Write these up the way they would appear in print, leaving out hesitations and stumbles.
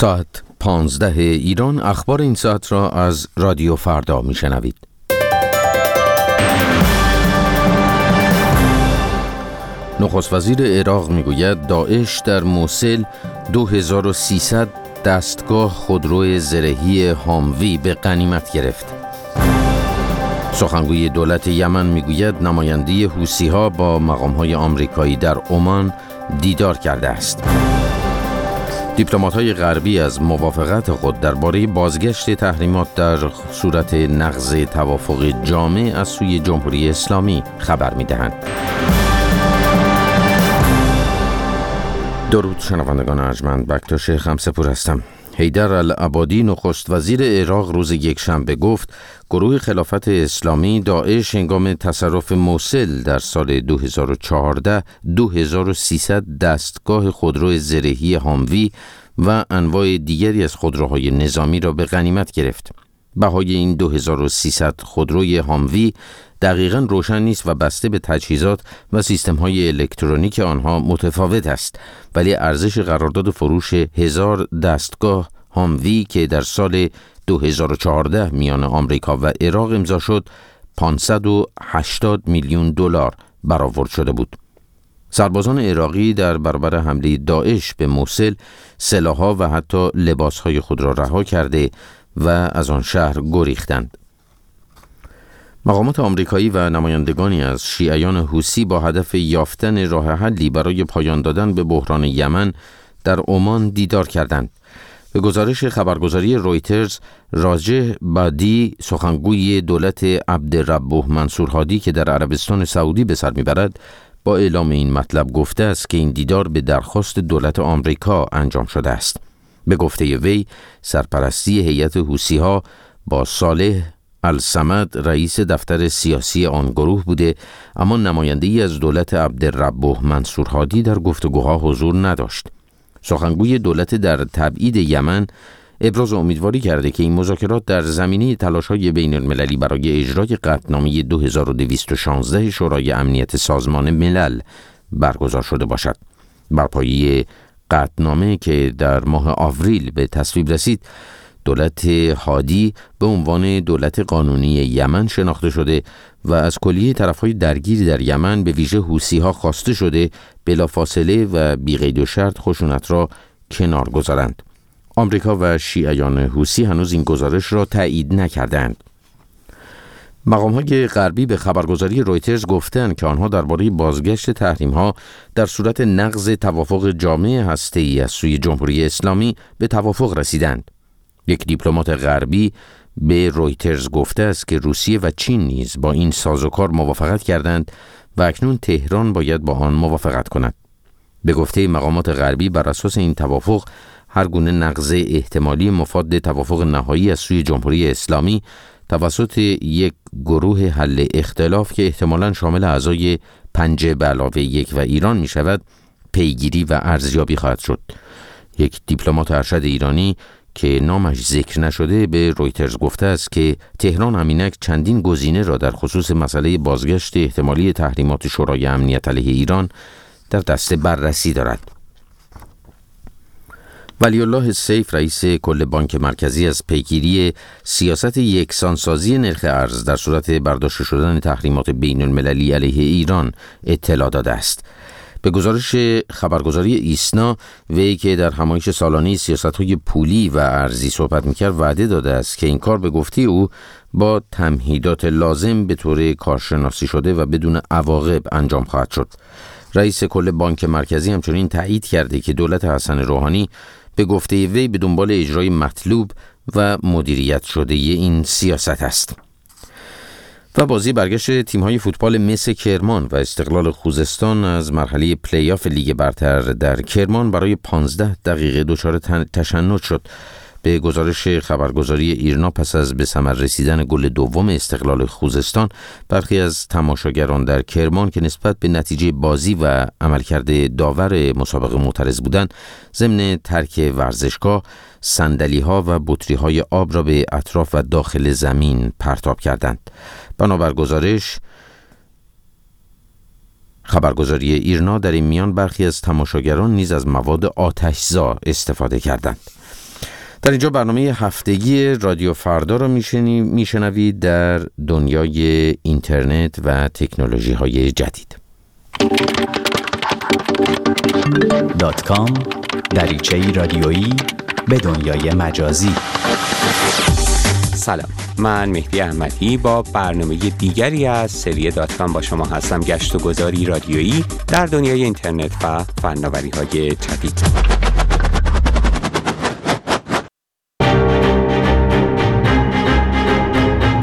ساعت 15 ایران. اخبار این ساعت را از رادیو فردا میشنوید. نخست وزیر عراق میگوید داعش در موصل 2300 دستگاه خودروی زرهی هاموی به غنیمت گرفت. سخنگوی دولت یمن میگوید نماینده حوثی‌ها با مقام‌های آمریکایی در عمان دیدار کرده است. دیپلمات‌های غربی از موافقت خود درباره بازگشت تحریمات در صورت نقض توافق جامع از سوی جمهوری اسلامی خبر می‌دهند. درود شنوندگان ارجمند، بکتاش خمسه‌پور هستم. حیدر العبادی نخست وزیر عراق روز یکشنبه گفت گروه خلافت اسلامی داعش هنگام تصرف موصل در سال 2014 2300 دستگاه خودرو زرهی هاموی و انواع دیگری از خودروهای نظامی را به غنیمت گرفت. بهای این 2300 خودروی هاموی دقیقاً روشن نیست و بسته به تجهیزات و سیستم‌های الکترونیک آنها متفاوت است، ولی ارزش قرارداد فروش 1000 دستگاه هاموی که در سال 2014 میان آمریکا و عراق امضا شد، 580 میلیون دلار برآورد شده بود. سربازان عراقی در برابر حمله داعش به موصل سلاح‌ها و حتی لباس‌های خود را رها کرده و از آن شهر گریختند. مقامات آمریکایی و نمایندگانی از شیعیان حوثی با هدف یافتن راه حلی برای پایان دادن به بحران یمن در عمان دیدار کردند. به گزارش خبرگزاری رویترز، راجه بادی سخنگوی دولت عبدالربوه منصور هادی که در عربستان سعودی به سر میبرد، با اعلام این مطلب گفته است که این دیدار به درخواست دولت آمریکا انجام شده است. به گفته وی، سرپرستی هیئت حوثی‌ها با صالح السمد رئیس دفتر سیاسی آن گروه بوده، اما نماینده‌ای از دولت عبدالربوه منصور هادی در گفتگوها حضور نداشت. سخنگوی دولت در تبعید یمن ابراز امیدواری کرده که این مذاکرات در زمینه تلاش‌های بین‌المللی برای اجرای قطعنامه 2216 شورای امنیت سازمان ملل برگزار شده باشد. بر پایه قطعنامه که در ماه آوریل به تصویب رسید، دولت هادی به عنوان دولت قانونی یمن شناخته شده و از کلیه طرفهای درگیر در یمن به ویژه حوثی‌ها خواسته شده بلافاصله و بی قید و شرط خشونت را کنار گذارند. آمریکا و شیعیان حوثی هنوز این گزارش را تایید نکردند. مقام‌های غربی به خبرگزاری رویترز گفتند که آنها درباره بازگشت تحریم‌ها در صورت نقض توافق جامع هسته‌ای از سوی جمهوری اسلامی به توافق رسیدند. یک دیپلمات غربی به رویترز گفته است که روسیه و چین نیز با این سازوکار موافقت کردند و اکنون تهران باید با آن موافقت کند. به گفته مقامات غربی، بر اساس این توافق هر گونه نقض احتمالی مفاد توافق نهایی از سوی جمهوری اسلامی توسط یک گروه حل اختلاف که احتمالاً شامل اعضای 5 به علاوه 1 و ایران می شود، پیگیری و ارزیابی خواهد شد. یک دیپلمات ارشد ایرانی که نامش ذکر نشده به رویترز گفته است که تهران همینک چندین گزینه را در خصوص مسئله بازگشت احتمالی تحریمات شورای امنیت علیه ایران در دست بررسی دارد. ولی الله سیف رئیس کل بانک مرکزی از پیگیری سیاست یکسانسازی نرخ ارز در صورت برداشته شدن تحریمات بین المللی علیه ایران اطلاع داده است. به گزارش خبرگزاری ایسنا، وی که در همایش سالانه سیاست‌های پولی و ارزی صحبت می‌کرد، وعده داده است که این کار به گفته او با تمهیدات لازم به طور کارشناسی شده و بدون عواقب انجام خواهد شد. رئیس کل بانک مرکزی همچنین تایید کرده که دولت حسن روحانی به گفته وی به دنبال اجرای مطلوب و مدیریت شده این سیاست است. و بازی برگشت تیم‌های فوتبال مس کرمان و استقلال خوزستان از مرحله پلی‌آف لیگ برتر در کرمان برای 15 دقیقه دچار تشنج شد. به گزارش خبرگزاری ایرنا، پس از به ثمر رسیدن گل دوم استقلال خوزستان، برخی از تماشاگران در کرمان که نسبت به نتیجه بازی و عملکرد داور مسابقه معترض بودند، ضمن ترک ورزشگاه صندلی‌ها و بطری‌های آب را به اطراف و داخل زمین پرتاب کردند. بنابر گزارش خبرگزاری ایرنا، در این میان برخی از تماشاگران نیز از مواد آتش‌زا استفاده کردند. در اینجا برنامه هفتگی رادیو فردا رو میشنوید در دنیای اینترنت و تکنولوژی های جدید. داتکام دریچه‌ای رادیویی به دنیای مجازی. سلام، من مهدی احمدی با برنامه دیگری از سری داتکام با شما هستم. گشت و گذاری رادیویی در دنیای اینترنت و فناوری‌های جدید.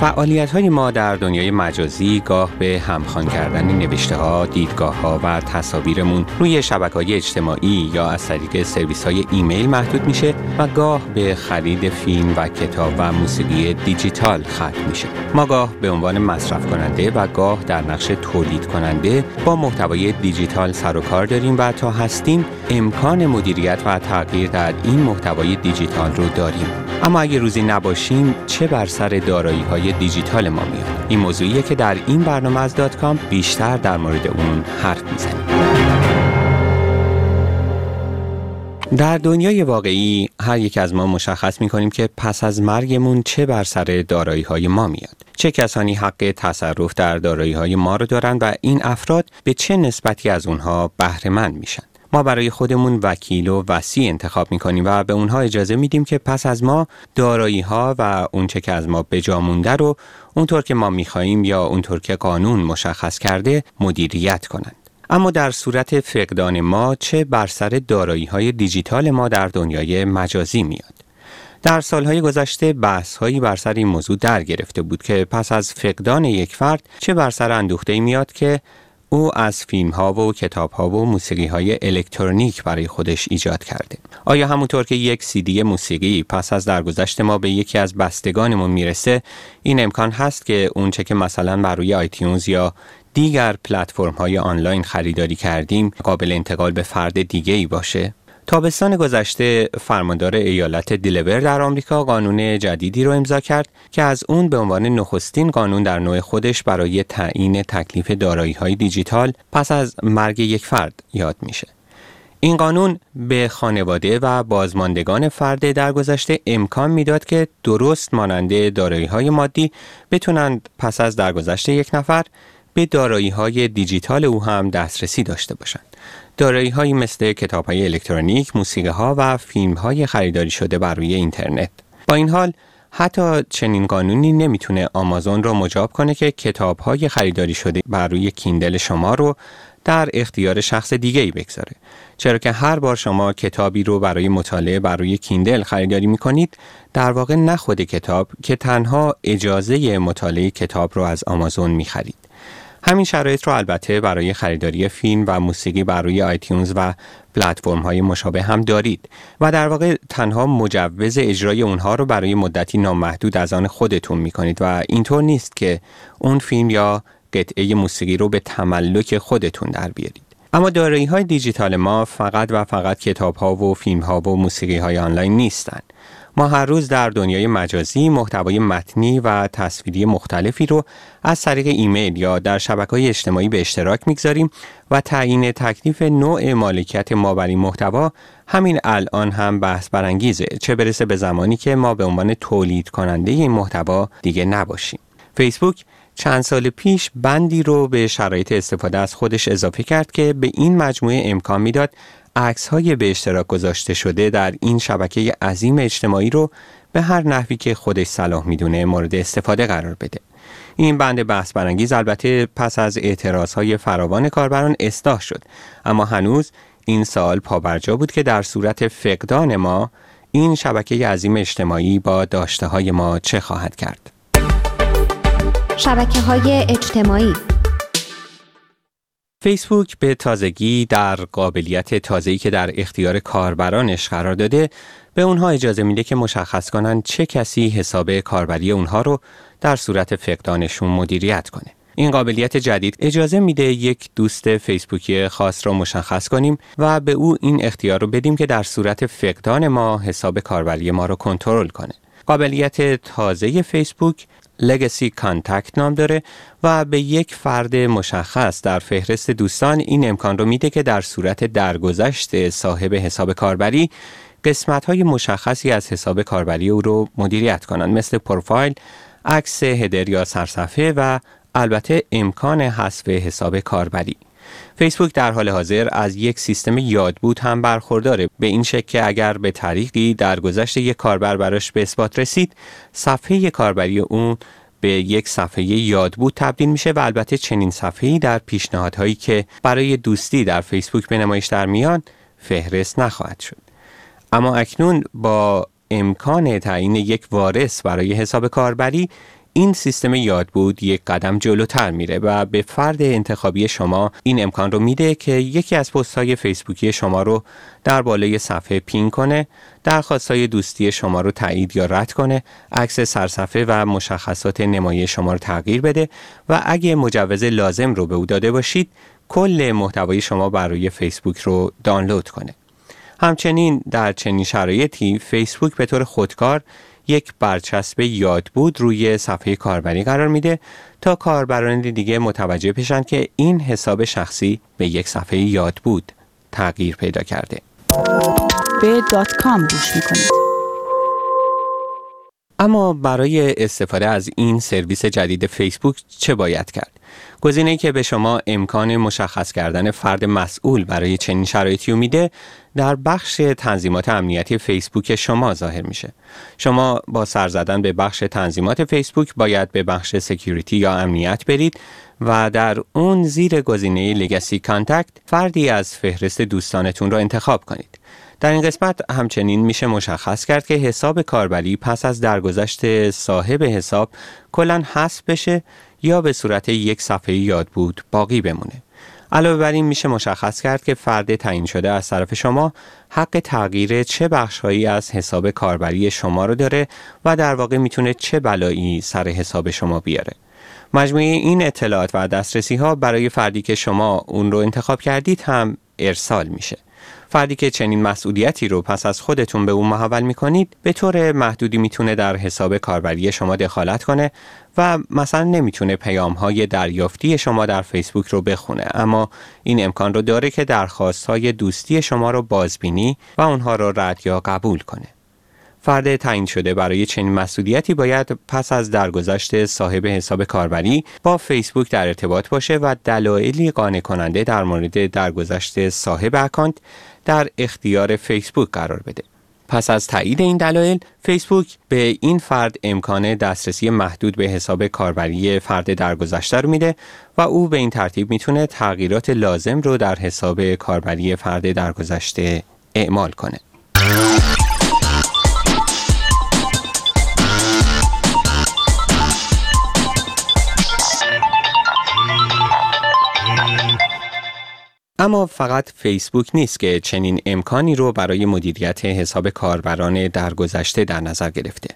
فعالیت‌های ما در دنیای مجازی گاه به همخوان کردن نوشته‌ها، دیدگاه‌ها و تصاویرمون روی شبکه‌های اجتماعی یا از طریق سرویس‌های ایمیل محدود میشه و گاه به خرید فیلم و کتاب و موسیقی دیجیتال ختم میشه. ما گاه به عنوان مصرف کننده و گاه در نقش تولید کننده با محتوای دیجیتال سر و کار داریم و تا هستیم امکان مدیریت و تغییر در این محتوای دیجیتال رو داریم. اما اگه روزی نباشیم چه بر سر دارایی‌های دیجیتال ما میاد؟ این موضوعیه که در این برنامه از داتکام بیشتر در مورد اون حرف میزنیم. در دنیای واقعی هر یک از ما مشخص می‌کنیم که پس از مرگمون چه بر سر دارایی‌های ما میاد. چه کسانی حق تصرف در دارایی‌های ما رو دارن و این افراد به چه نسبتی از اونها بهره مند میشن؟ ما برای خودمون وکیل و وصی انتخاب میکنیم و به اونها اجازه میدیم که پس از ما دارایی ها و اونچه که از ما به جا مونده رو اونطور که ما میخواییم یا اونطور که قانون مشخص کرده مدیریت کنند. اما در صورت فقدان ما چه بر سر دارایی های دیجیتال ما در دنیای مجازی میاد؟ در سالهای گذشته بحث‌هایی بر سر این موضوع در گرفته بود که پس از فقدان یک فرد چه بر سر اندوخته‌ای میاد که او از فیلم‌ها و کتاب‌ها و موسیقی‌های الکترونیک برای خودش ایجاد کرده. آیا همونطور که یک CD موسیقی پس از درگذشت ما به یکی از بستگانمون میرسه، این امکان هست که اون چه که مثلا بر روی آیتیونز یا دیگر پلتفرم‌های آنلاین خریداری کردیم قابل انتقال به فرد دیگه‌ای باشه؟ تابستان گذشته فرماندار ایالت دلور در آمریکا قانون جدیدی رو امضا کرد که از اون به عنوان نخستین قانون در نوع خودش برای تعیین تکلیف دارایی‌های دیجیتال پس از مرگ یک فرد یاد میشه. این قانون به خانواده و بازماندگان فرد درگذشته امکان میداد که درست مانند دارایی‌های مادی بتونند پس از درگذشت یک نفر به دارایی‌های دیجیتال او هم دسترسی داشته باشند. دارایی‌هایی مثل کتاب‌های الکترونیک، موسیقی‌ها و فیلم‌های خریداری شده بر روی اینترنت. با این حال، حتی چنین قانونی نمیتونه آمازون رو مجاب کنه که کتاب‌های خریداری شده بر روی کیندل شما رو در اختیار شخص دیگه‌ای بگذاره. چرا که هر بار شما کتابی رو برای مطالعه بر روی کیندل خریداری می‌کنید، در واقع نه خود کتاب که تنها اجازه مطالعه کتاب رو از آمازون می‌خرید. همین شرایط رو البته برای خریداری فیلم و موسیقی بر روی آیتیونز و پلتفرم‌های مشابه هم دارید و در واقع تنها مجوز اجرای اونها رو برای مدتی نامحدود از آن خودتون می‌کنید و اینطور نیست که اون فیلم یا قطعه موسیقی رو به تملک خودتون در بیارید. اما دارایی‌های دیجیتال ما فقط و فقط کتاب‌ها و فیلم‌ها و موسیقی‌های آنلاین نیستند. ما هر روز در دنیای مجازی محتوای متنی و تصویری مختلفی رو از طریق ایمیل یا در شبکه‌های اجتماعی به اشتراک می‌گذاریم و تعیین تکلیف نوع مالکیت ما بر این محتوا همین الان هم بحث برانگیزه، چه برسه به زمانی که ما به عنوان تولید کننده این محتوا دیگه نباشیم. فیسبوک چند سال پیش بندی رو به شرایط استفاده از خودش اضافه کرد که به این مجموعه امکان میداد عکس‌های به اشتراک گذاشته شده در این شبکه عظیم اجتماعی رو به هر نحوی که خودش صلاح میدونه مورد استفاده قرار بده. این بند بحث برانگیز البته پس از اعتراض‌های فراوان کاربران اصلاح شد، اما هنوز این سوال پابرجا بود که در صورت فقدان ما این شبکه عظیم اجتماعی با داشته‌های ما چه خواهد کرد؟ شبکه‌های اجتماعی. فیسبوک به تازگی در قابلیت تازه‌ای که در اختیار کاربرانش قرار داده به اونها اجازه میده که مشخص کنن چه کسی حساب کاربری اونها رو در صورت فقدانشون مدیریت کنه. این قابلیت جدید اجازه میده یک دوست فیسبوکی خاص رو مشخص کنیم و به او این اختیار رو بدیم که در صورت فقدان ما حساب کاربری ما رو کنترل کنه. قابلیت تازه فیسبوک Legacy Contact نام داره و به یک فرد مشخص در فهرست دوستان این امکان رو میده که در صورت درگذشت صاحب حساب کاربری قسمت‌های مشخصی از حساب کاربری او رو مدیریت کنند، مثل پروفایل، عکس هدر یا سرصفحه و البته امکان حذف حساب کاربری. فیسبوک در حال حاضر از یک سیستم یادبود هم برخورداره، به این شکل که اگر به طریقی درگذشت یک کاربر براش به اثبات رسید، صفحه کاربری اون به یک صفحه یادبود تبدیل میشه و البته چنین صفحه‌ای در پیشنهادهایی که برای دوستی در فیسبوک به نمایش در میان فهرست نخواهد شد. اما اکنون با امکان تعیین یک وارث برای حساب کاربری، این سیستم یادبود یک قدم جلوتر میره و به فرد انتخابی شما این امکان رو میده که یکی از پست‌های فیسبوکی شما رو در بالای صفحه پین کنه، درخواست‌های دوستی شما رو تایید یا رد کنه، عکس سرصفحه و مشخصات نمایش شما رو تغییر بده و اگه مجوز لازم رو به او داده باشید، کل محتوای شما برای فیسبوک رو دانلود کنه. همچنین در چنین شرایطی فیسبوک به طور خودکار یک برچسب یادبود روی صفحه کاربری قرار میده تا کاربران دیگه متوجه بشن که این حساب شخصی به یک صفحه یادبود تغییر پیدا کرده. به .com گوش میکنید. اما برای استفاده از این سرویس جدید فیسبوک چه باید کرد؟ گزینه‌ای که به شما امکان مشخص کردن فرد مسئول برای چنین شرایطی میده، در بخش تنظیمات امنیتی فیسبوک شما ظاهر میشه. شما با سر زدن به بخش تنظیمات فیسبوک باید به بخش سکیوریتی یا امنیت برید و در اون زیر گزینه لگسی کانتکت فردی از فهرست دوستانتون را انتخاب کنید. در این قسمت همچنین میشه مشخص کرد که حساب کاربری پس از درگذشت صاحب حساب کلاً حذف بشه یا به صورت یک صفحه یادبود باقی بمونه. علاوه بر این میشه مشخص کرد که فرد تعیین شده از طرف شما حق تغییر چه بخشهایی از حساب کاربری شما رو داره و در واقع میتونه چه بلایی سر حساب شما بیاره. مجموعه این اطلاعات و دسترسی ها برای فردی که شما اون رو انتخاب کردید هم ارسال میشه. فردی که چنین مسئولیتی رو پس از خودتون به اون محول میکنید، به طور محدودی میتونه در حساب کاربری شما دخالت کنه و مثلا نمیتونه پیام‌های دریافتی شما در فیسبوک رو بخونه، اما این امکان رو داره که درخواست‌های دوستی شما رو بازبینی و اونها رو رد یا قبول کنه. فرد تعیین شده برای چنین مسئولیتی باید پس از درگذشت صاحب حساب کاربری با فیسبوک در ارتباط باشه و دلایلی قانع کننده در مورد درگذشت صاحب اکانت در اختیار فیسبوک قرار بده. پس از تایید این دلایل، فیسبوک به این فرد امکان دسترسی محدود به حساب کاربری فرد درگذشته رو میده و او به این ترتیب میتونه تغییرات لازم رو در حساب کاربری فرد درگذشته اعمال کنه. اما فقط فیسبوک نیست که چنین امکانی رو برای مدیریت حساب کاربران درگذشته در نظر گرفته.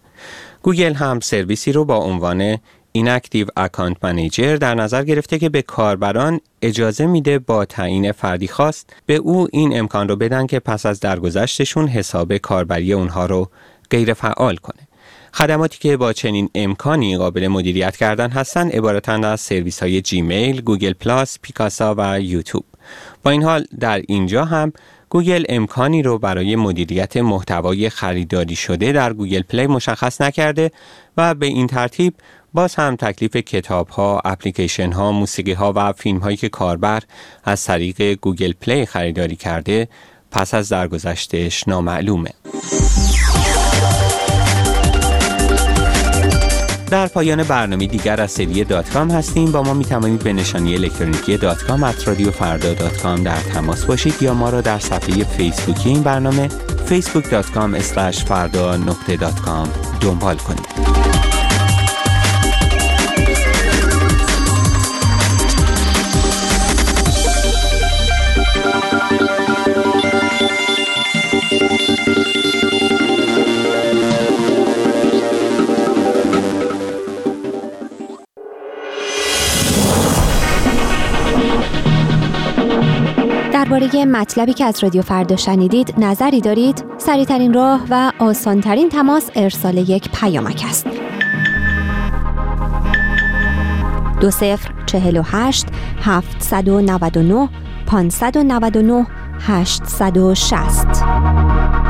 گوگل هم سرویسی رو با عنوان Inactive Account Manager در نظر گرفته که به کاربران اجازه میده با تعیین فردی خاص به او این امکان رو بدن که پس از درگذشتشون حساب کاربری اونها رو غیر فعال کنه. خدماتی که با چنین امکانی قابل مدیریت کردن هستن عبارتند از سرویس‌های جیمیل، گوگل پلاس، پیکاسا و یوتیوب. با این حال در اینجا هم گوگل امکانی رو برای مدیریت محتوای خریداری شده در گوگل پلی مشخص نکرده و به این ترتیب باز هم تکلیف کتاب‌ها، اپلیکیشن‌ها، موسیقی‌ها و فیلم‌هایی که کاربر از طریق گوگل پلی خریداری کرده پس از درگذشتش نامعلومه. در پایان برنامه دیگر از سری .com هستیم. با ما می توانید به نشانی الکترونیکی .com @radiofarda.com در تماس باشید یا ما را در صفحه فیسبوکی این برنامه facebook.com/farda.com دنبال کنید. درباره مطلبی که از رادیو فردا شنیدید نظری دارید؟ سریع‌ترین راه و آسان‌ترین تماس ارسال یک پیامک است. 2048-799-599-860